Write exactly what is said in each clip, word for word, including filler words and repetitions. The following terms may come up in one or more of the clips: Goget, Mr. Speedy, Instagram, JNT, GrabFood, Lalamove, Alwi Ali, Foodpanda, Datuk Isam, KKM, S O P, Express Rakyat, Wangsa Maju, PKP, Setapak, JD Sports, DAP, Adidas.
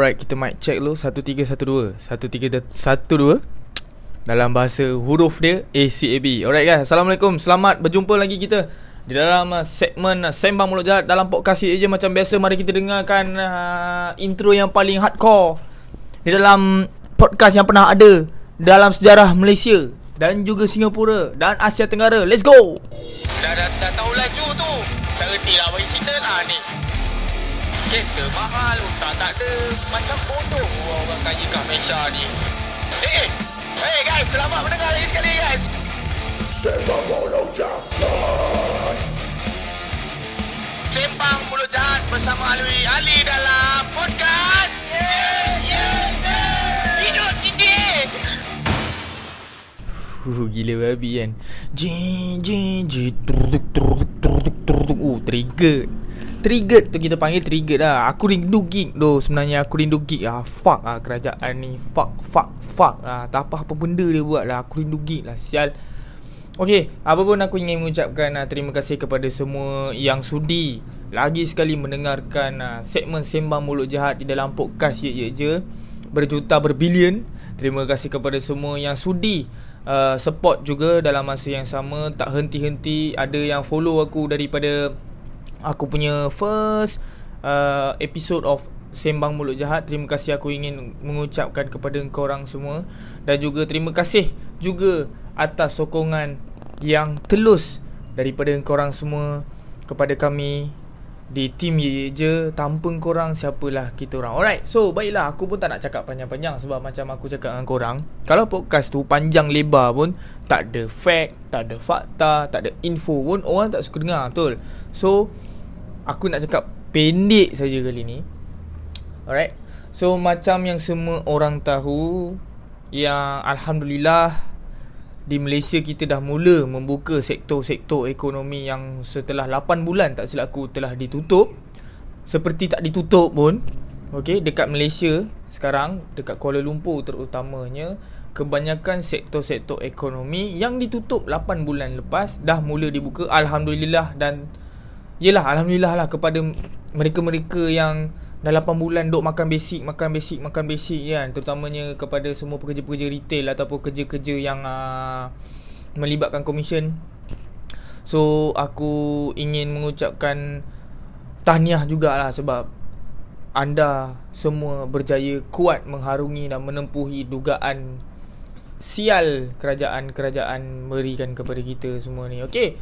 Alright, kita mic check dulu. One three one two dalam bahasa huruf dia A C A B. Alright guys, assalamualaikum. Selamat berjumpa lagi kita di dalam uh, segmen uh, Sembang Mulut Jahat dalam podcast je. Macam biasa, mari kita dengarkan uh, intro yang paling hardcore di dalam podcast yang pernah ada dalam sejarah Malaysia dan juga Singapura dan Asia Tenggara. Let's go. Dah dah, dah tahu laju tu. Tak reti lah bagi cerita lah ni. Kereta mahal, tak tak ada. Macam bodoh orang kaya kat Malaysia ni. Eh, eh. Hey guys, selamat mendengar lagi sekali guys. Sembang Mulut Jahat. Sembang Mulut Jahat bersama Alwi Ali dalam podcast. Yeah, yeah, yeah. Hidup tinggi. Huh, gila babi kan. Jing jing jing truk truk truk truk. Oh, trigger. Trigger tu kita panggil trigger lah. Aku rindu gig doh. Sebenarnya aku rindu gig. Ah fuck ah kerajaan ni. Fuck fuck fuck. Ah tak apa-apa benda dia buat lah. Aku rindu gig lah sial. Okey, apa pun aku ingin mengucapkan ah, terima kasih kepada semua yang sudi lagi sekali mendengarkan ah, segmen Sembang Mulut Jahat di dalam podcast Ye Ye Je. Berjuta berbilion. Terima kasih kepada semua yang sudi uh, support juga dalam masa yang sama. Tak henti-henti ada yang follow aku daripada aku punya first uh, episode of Sembang Mulut Jahat. Terima kasih aku ingin mengucapkan kepada korang semua. Dan juga terima kasih juga atas sokongan yang telus daripada korang semua kepada kami di team Ye Ye Je. Tanpa korang, siapalah kita orang. Alright, so baiklah, aku pun tak nak cakap panjang-panjang. Sebab macam aku cakap dengan korang, kalau podcast tu panjang lebar pun tak ada fact, tak ada fakta, tak ada info pun, orang tak suka dengar, betul? So aku nak cakap pendek saja kali ni. Alright, so macam yang semua orang tahu, yang Alhamdulillah di Malaysia kita dah mula membuka sektor-sektor ekonomi yang setelah lapan bulan tak silap aku telah ditutup. Seperti tak ditutup pun, okey, dekat Malaysia sekarang, dekat Kuala Lumpur terutamanya, kebanyakan sektor-sektor ekonomi yang ditutup lapan bulan lepas dah mula dibuka. Alhamdulillah. Dan yelah, Alhamdulillah lah kepada mereka-mereka yang dah lapan bulan duk makan basic, makan basic, makan basic kan. Terutamanya kepada semua pekerja-pekerja retail ataupun kerja-kerja yang uh, melibatkan komisen. So aku ingin mengucapkan tahniah jugalah sebab anda semua berjaya kuat mengharungi dan menempuhi dugaan sial kerajaan-kerajaan berikan kepada kita semua ni. Okay,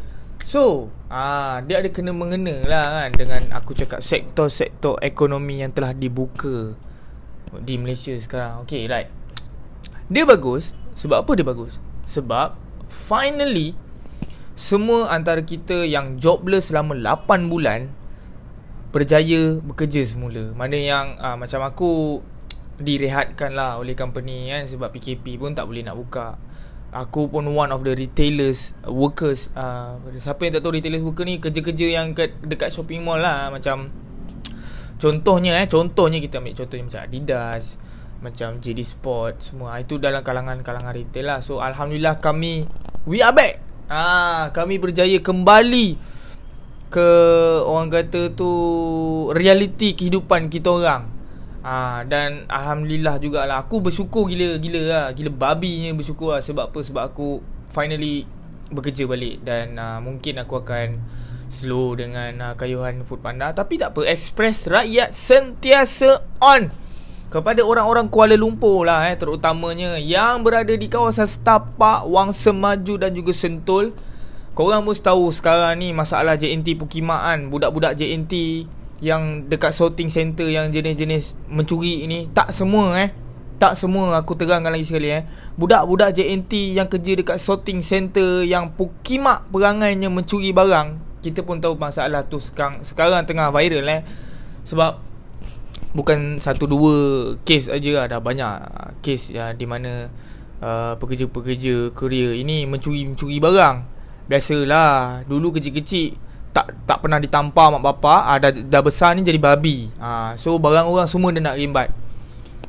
so ah, dia ada kena mengena lah kan dengan aku cakap sektor-sektor ekonomi yang telah dibuka di Malaysia sekarang. Okay, right, dia bagus. Sebab apa dia bagus? Sebab finally semua antara kita yang jobless selama lapan bulan berjaya bekerja semula. Mana yang ah, macam aku direhatkan lah oleh company kan. Sebab P K P pun tak boleh nak buka. Aku pun one of the retailers workers. uh, Siapa yang tak tahu retailers worker ni? Kerja-kerja yang kat, dekat shopping mall lah. Macam Contohnya eh Contohnya kita ambil contohnya macam Adidas, macam J D Sports, semua. Itu dalam kalangan-kalangan retail lah. So Alhamdulillah kami, we are back. Ah, kami berjaya kembali ke, orang kata tu, realiti kehidupan kita orang. Ha, dan Alhamdulillah jugalah. Aku bersyukur gila-gila lah. Gila babinya bersyukur lah. Sebab apa? Sebab aku finally bekerja balik. Dan uh, mungkin aku akan slow dengan uh, kayuhan Foodpanda. Tapi tak apa, Express Rakyat sentiasa on. Kepada orang-orang Kuala Lumpur lah eh, terutamanya yang berada di kawasan Setapak, Wangsa Maju dan juga Sentul. Korang pun tahu sekarang ni masalah J N T Pukimaan. Budak-budak J N T yang dekat sorting center yang jenis-jenis mencuri ni, tak semua eh tak semua aku terangkan lagi sekali eh budak-budak J N T yang kerja dekat sorting center yang pukimak perangainya mencuri barang. Kita pun tahu masalah tu sekarang sekarang tengah viral eh sebab bukan satu dua kes aja lah, dah banyak kes ya, di mana uh, pekerja-pekerja korea ini mencuri-mencuri barang. Biasalah, dulu kecil-kecil tak tak pernah ditampar mak bapak, ah, dah, dah besar ni jadi babi. Ah, so barang orang semua dia nak rimbat.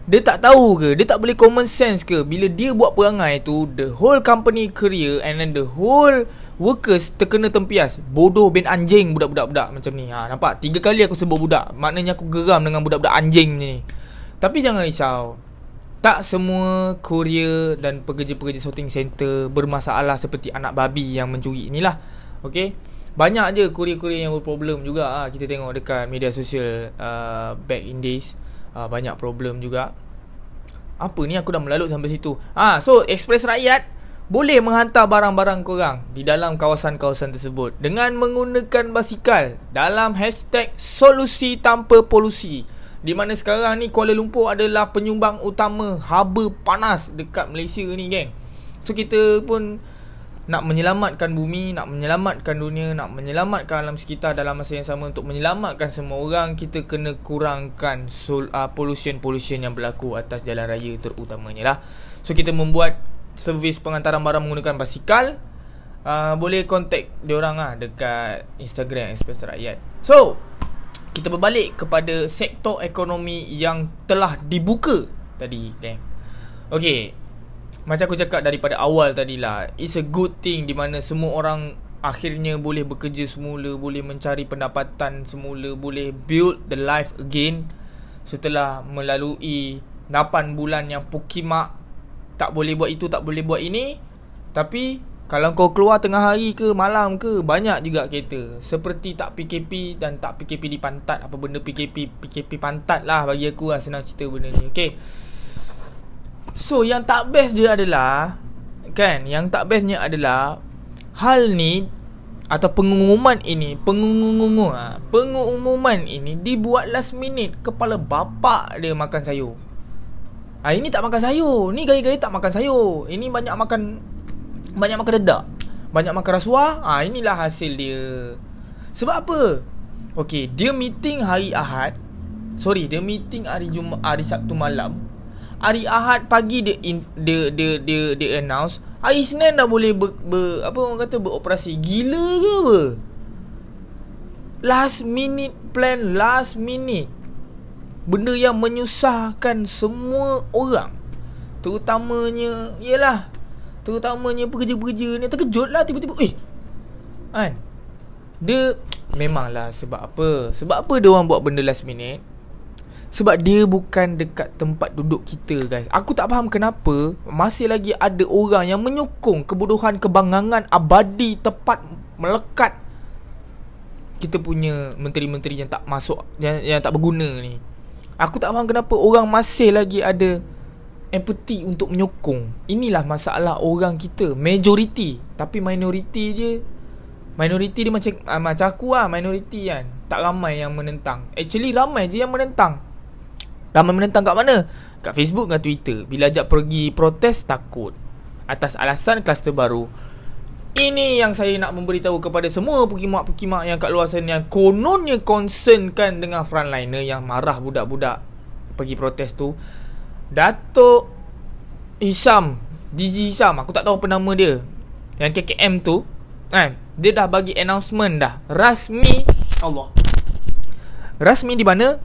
Dia tak tahu ke? Dia tak boleh common sense ke? Bila dia buat perangai tu, the whole company career and then the whole workers terkena tempias. Bodoh bin anjing budak-budak budak macam ni. Ah, nampak? Tiga kali aku sebut budak. Maknanya aku geram dengan budak-budak anjing ni. Tapi jangan risau, tak semua courier dan pekerja-pekerja sorting center bermasalah seperti anak babi yang mencuri inilah. Okey, banyak je courier-courier yang berproblem juga. Ha, kita tengok dekat media sosial uh, back in days, uh, banyak problem juga. Apa ni, aku dah melalut sampai situ. Ah, ha, so Express Rakyat boleh menghantar barang-barang korang di dalam kawasan-kawasan tersebut dengan menggunakan basikal dalam hashtag solusi tanpa polusi. Di mana sekarang ni Kuala Lumpur adalah penyumbang utama haba panas dekat Malaysia ni, geng. So kita pun nak menyelamatkan bumi, nak menyelamatkan dunia, nak menyelamatkan alam sekitar dalam masa yang sama. Untuk menyelamatkan semua orang, kita kena kurangkan sol- uh, pollution-pollution yang berlaku atas jalan raya terutamanya lah. So kita membuat servis penghantaran barang menggunakan basikal. uh, Boleh kontak diorang lah dekat Instagram Express Rakyat. So, kita berbalik kepada sektor ekonomi yang telah dibuka tadi, okay. Okay, macam aku cakap daripada awal tadilah, it's a good thing di mana semua orang akhirnya boleh bekerja semula, boleh mencari pendapatan semula, boleh build the life again setelah melalui lapan bulan yang pukimak. Tak boleh buat itu, tak boleh buat ini. Tapi kalau kau keluar tengah hari ke malam ke, banyak juga kereta. Seperti tak P K P dan tak P K P di pantat. Apa benda P K P? P K P pantat lah bagi aku lah, senang cerita benda ni. Okay, so yang tak best je adalah, kan, yang tak bestnya adalah hal ni atau pengumuman ini, pengumuman ha, pengumuman ini dibuat last minute. Kepala bapak dia makan sayur. Ah, ini tak makan sayur, ni gaya-gaya tak makan sayur. Ini banyak makan, banyak makan dedak, banyak makan rasuah. Ah, inilah hasil dia. Sebab apa? Okey, dia meeting hari Ahad. Sorry, dia meeting hari Jumaat, hari Sabtu malam. Hari Ahad pagi dia in, dia, dia dia dia announce, hari Isnin dah boleh ber, ber, apa orang kata beroperasi. Gila ke apa? Last minute plan, last minute. Benda yang menyusahkan semua orang. Terutamanya, yelah, terutamanya pekerja-pekerja ni terkejut lah tiba-tiba. Eh, kan? Dia memanglah sebab apa? Sebab apa dia orang buat benda last minute? Sebab dia bukan dekat tempat duduk kita, guys. Aku tak faham kenapa masih lagi ada orang yang menyokong kebodohan, kebangangan abadi tepat melekat kita punya menteri-menteri yang tak masuk, Yang, yang tak berguna ni. Aku tak faham kenapa orang masih lagi ada empathy untuk menyokong. Inilah masalah orang kita. Majority. Tapi minority je. Minority dia macam ah, macam aku lah. Minority kan. Tak ramai yang menentang. Actually ramai je yang menentang. Ramai menentang kat mana? Kat Facebook, kat Twitter. Bila ajak pergi protes, takut. Atas alasan kluster baru. Ini yang saya nak memberitahu kepada semua pukimak-pukimak yang kat luar sana yang kononnya concern kan dengan frontliner yang marah budak-budak pergi protes tu. Datuk Isam, D J Isam, aku tak tahu apa nama dia, yang K K M tu kan, dia dah bagi announcement dah rasmi, Allah, rasmi di mana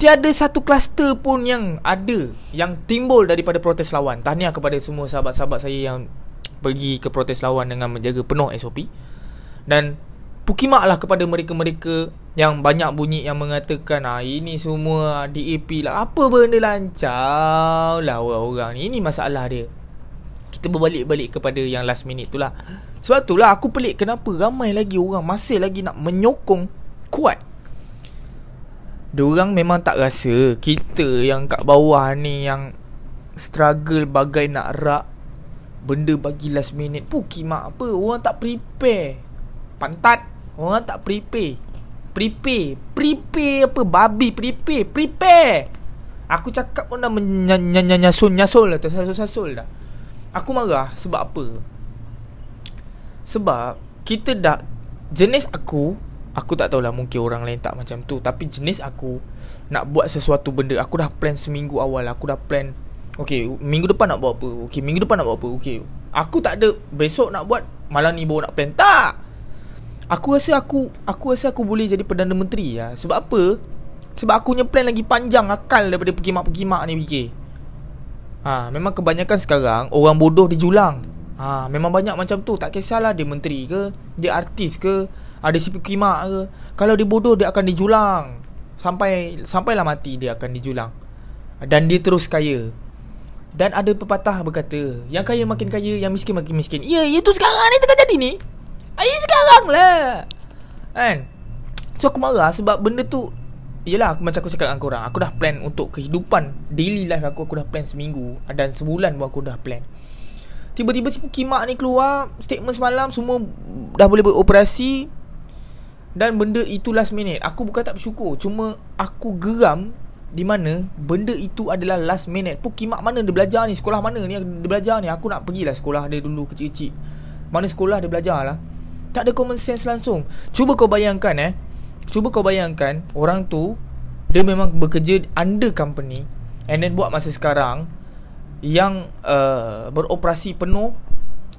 tiada satu kluster pun yang ada yang timbul daripada protes lawan. Tahniah kepada semua sahabat-sahabat saya yang pergi ke protes lawan dengan menjaga penuh S O P. Dan pukimaklah kepada mereka-mereka yang banyak bunyi yang mengatakan, ah, ini semua D A P lah, apa benda lancar lah orang-orang ni. Ini masalah dia. Kita berbalik-balik kepada yang last minute tu lah. Sebab tu lah aku pelik kenapa ramai lagi orang masih lagi nak menyokong kuat. Diorang memang tak rasa kita yang kat bawah ni yang struggle bagai nak rak. Benda bagi last minute. Pukimak apa? Orang tak prepare. Pantat. Orang tak prepare. Prepare. Prepare apa? Babi prepare. Prepare. Aku cakap pun dah menyasul-nyasul lah. Tersasul-sasul dah. Aku marah. Sebab apa? Sebab kita dah, jenis aku, aku tak tahulah, mungkin orang lain tak macam tu. Tapi jenis aku nak buat sesuatu benda, aku dah plan seminggu awal. Aku dah plan, okay, minggu depan nak buat apa? Okay, minggu depan nak buat apa? Okay, aku tak ada besok nak buat, malam ni baru nak plan. Tak! Aku rasa aku Aku rasa aku boleh jadi Perdana Menteri lah. Sebab apa? Sebab aku punya plan lagi panjang akal daripada pekimak-pekimak ni fikir. Ha, memang kebanyakan sekarang orang bodoh dijulang. Ha, memang banyak macam tu. Tak kisahlah dia menteri ke, dia artis ke, ada si pekimak ke. Kalau dia bodoh, dia akan dijulang. Sampai Sampailah mati dia akan dijulang. dan dia terus kaya. Dan ada pepatah berkata, yang kaya makin kaya, yang miskin makin miskin. Ya, itu sekarang ni tengah jadi ni. Ayah sekarang lah, kan? So aku marah sebab benda tu, yelah, macam aku cakap dengan korang, aku dah plan untuk kehidupan daily life aku. Aku dah plan seminggu dan sebulan pun aku dah plan. Tiba-tiba si Kimak ni keluar statement semalam, semua dah boleh beroperasi. Dan benda itu last minute. Aku bukan tak bersyukur, cuma aku geram di mana benda itu adalah last minute. Puk Kimak mana dia belajar ni? Sekolah mana ni dia belajar ni? Aku nak pergilah sekolah dia dulu kecil-kecil. Mana sekolah dia belajar lah. Tak ada common sense langsung. Cuba kau bayangkan eh Cuba kau bayangkan orang tu, dia memang bekerja under company, and then buat masa sekarang yang uh, beroperasi penuh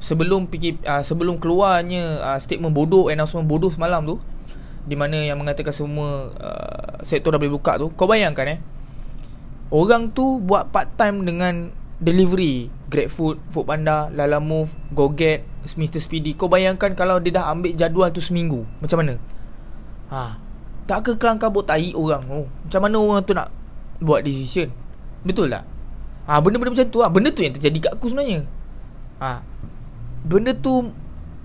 sebelum P K P, uh, sebelum keluarnya uh, statement bodoh, announcement bodoh semalam tu, di mana yang mengatakan semua uh, sektor dah boleh buka tu. Kau bayangkan eh orang tu buat part time dengan delivery, GrabFood, Foodpanda, Lalamove, Goget, mister Speedy. Kau bayangkan kalau dia dah ambil jadual tu seminggu, macam mana? Ha, tak ke kelang kabut tahi orang tu? Oh, macam mana orang tu nak buat decision? Betul tak? Ha, benda-benda macam tu lah. Benda tu yang terjadi kat aku sebenarnya. Ha, benda tu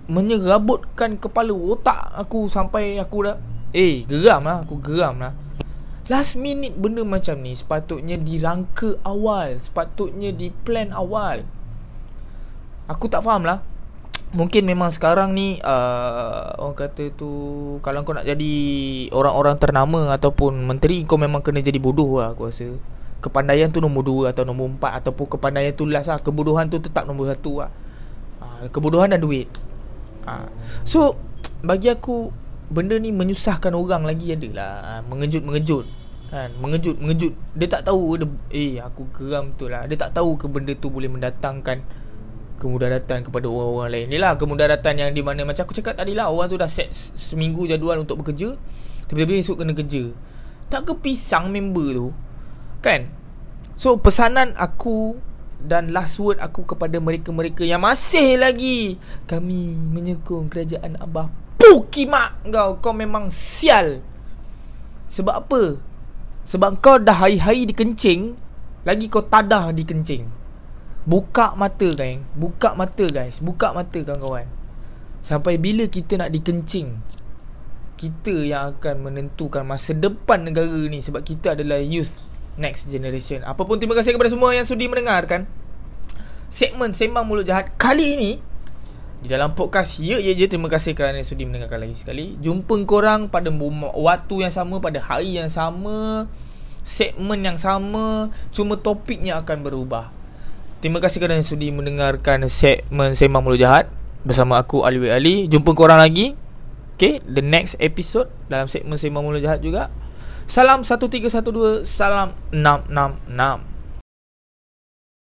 menyerabutkan kepala otak aku sampai aku dah, eh, geram lah. Aku geram lah. Last minute benda macam ni sepatutnya dirangka awal, sepatutnya diplan awal. Aku tak faham lah. Mungkin memang sekarang ni uh, orang kata tu, kalau kau nak jadi orang-orang ternama ataupun menteri, kau memang kena jadi bodoh lah. Aku rasa kepandaian tu nombor dua atau nombor empat, ataupun kepandaian tu last lah, kebodohan tu tetap nombor satu lah. uh, Kebodohan dan duit. uh. So bagi aku benda ni menyusahkan orang lagi adalah mengejut-mengejut kan? Mengejut-mengejut. Dia tak tahu dia, eh aku geram tu lah. Dia tak tahu ke benda tu boleh mendatangkan kemudaratan kepada orang-orang lain. Inilah kemudaratan yang di mana macam aku cakap tadi lah, orang tu dah set seminggu jadual untuk bekerja, tiba-tiba esok kena kerja. Tak ke pisang member tu, kan? So pesanan aku dan last word aku kepada mereka-mereka yang masih lagi kami menyokong kerajaan Abah, Pukimak kau, kau memang sial. Sebab apa? Sebab kau dah hari-hari dikencing, lagi kau tadah dikencing. Buka mata guys, buka mata guys, buka mata kawan-kawan. Sampai bila kita nak dikencing? Kita yang akan menentukan masa depan negara ni, sebab kita adalah youth, next generation. Apa pun, terima kasih kepada semua yang sudi mendengarkan segmen Sembang Mulut Jahat kali ini di dalam podcast Ye Ye Je. Terima kasih kerana sudi mendengarkan lagi sekali. Jumpa korang pada waktu yang sama, pada hari yang sama, segmen yang sama, cuma topiknya akan berubah. Terima kasih kerana sudi mendengarkan segmen Sembang Mulut Jahat bersama aku, Alwi Ali. Jumpa korang lagi, okay, the next episode dalam segmen Sembang Mulut Jahat juga. Salam satu tiga satu dua, salam enam enam enam.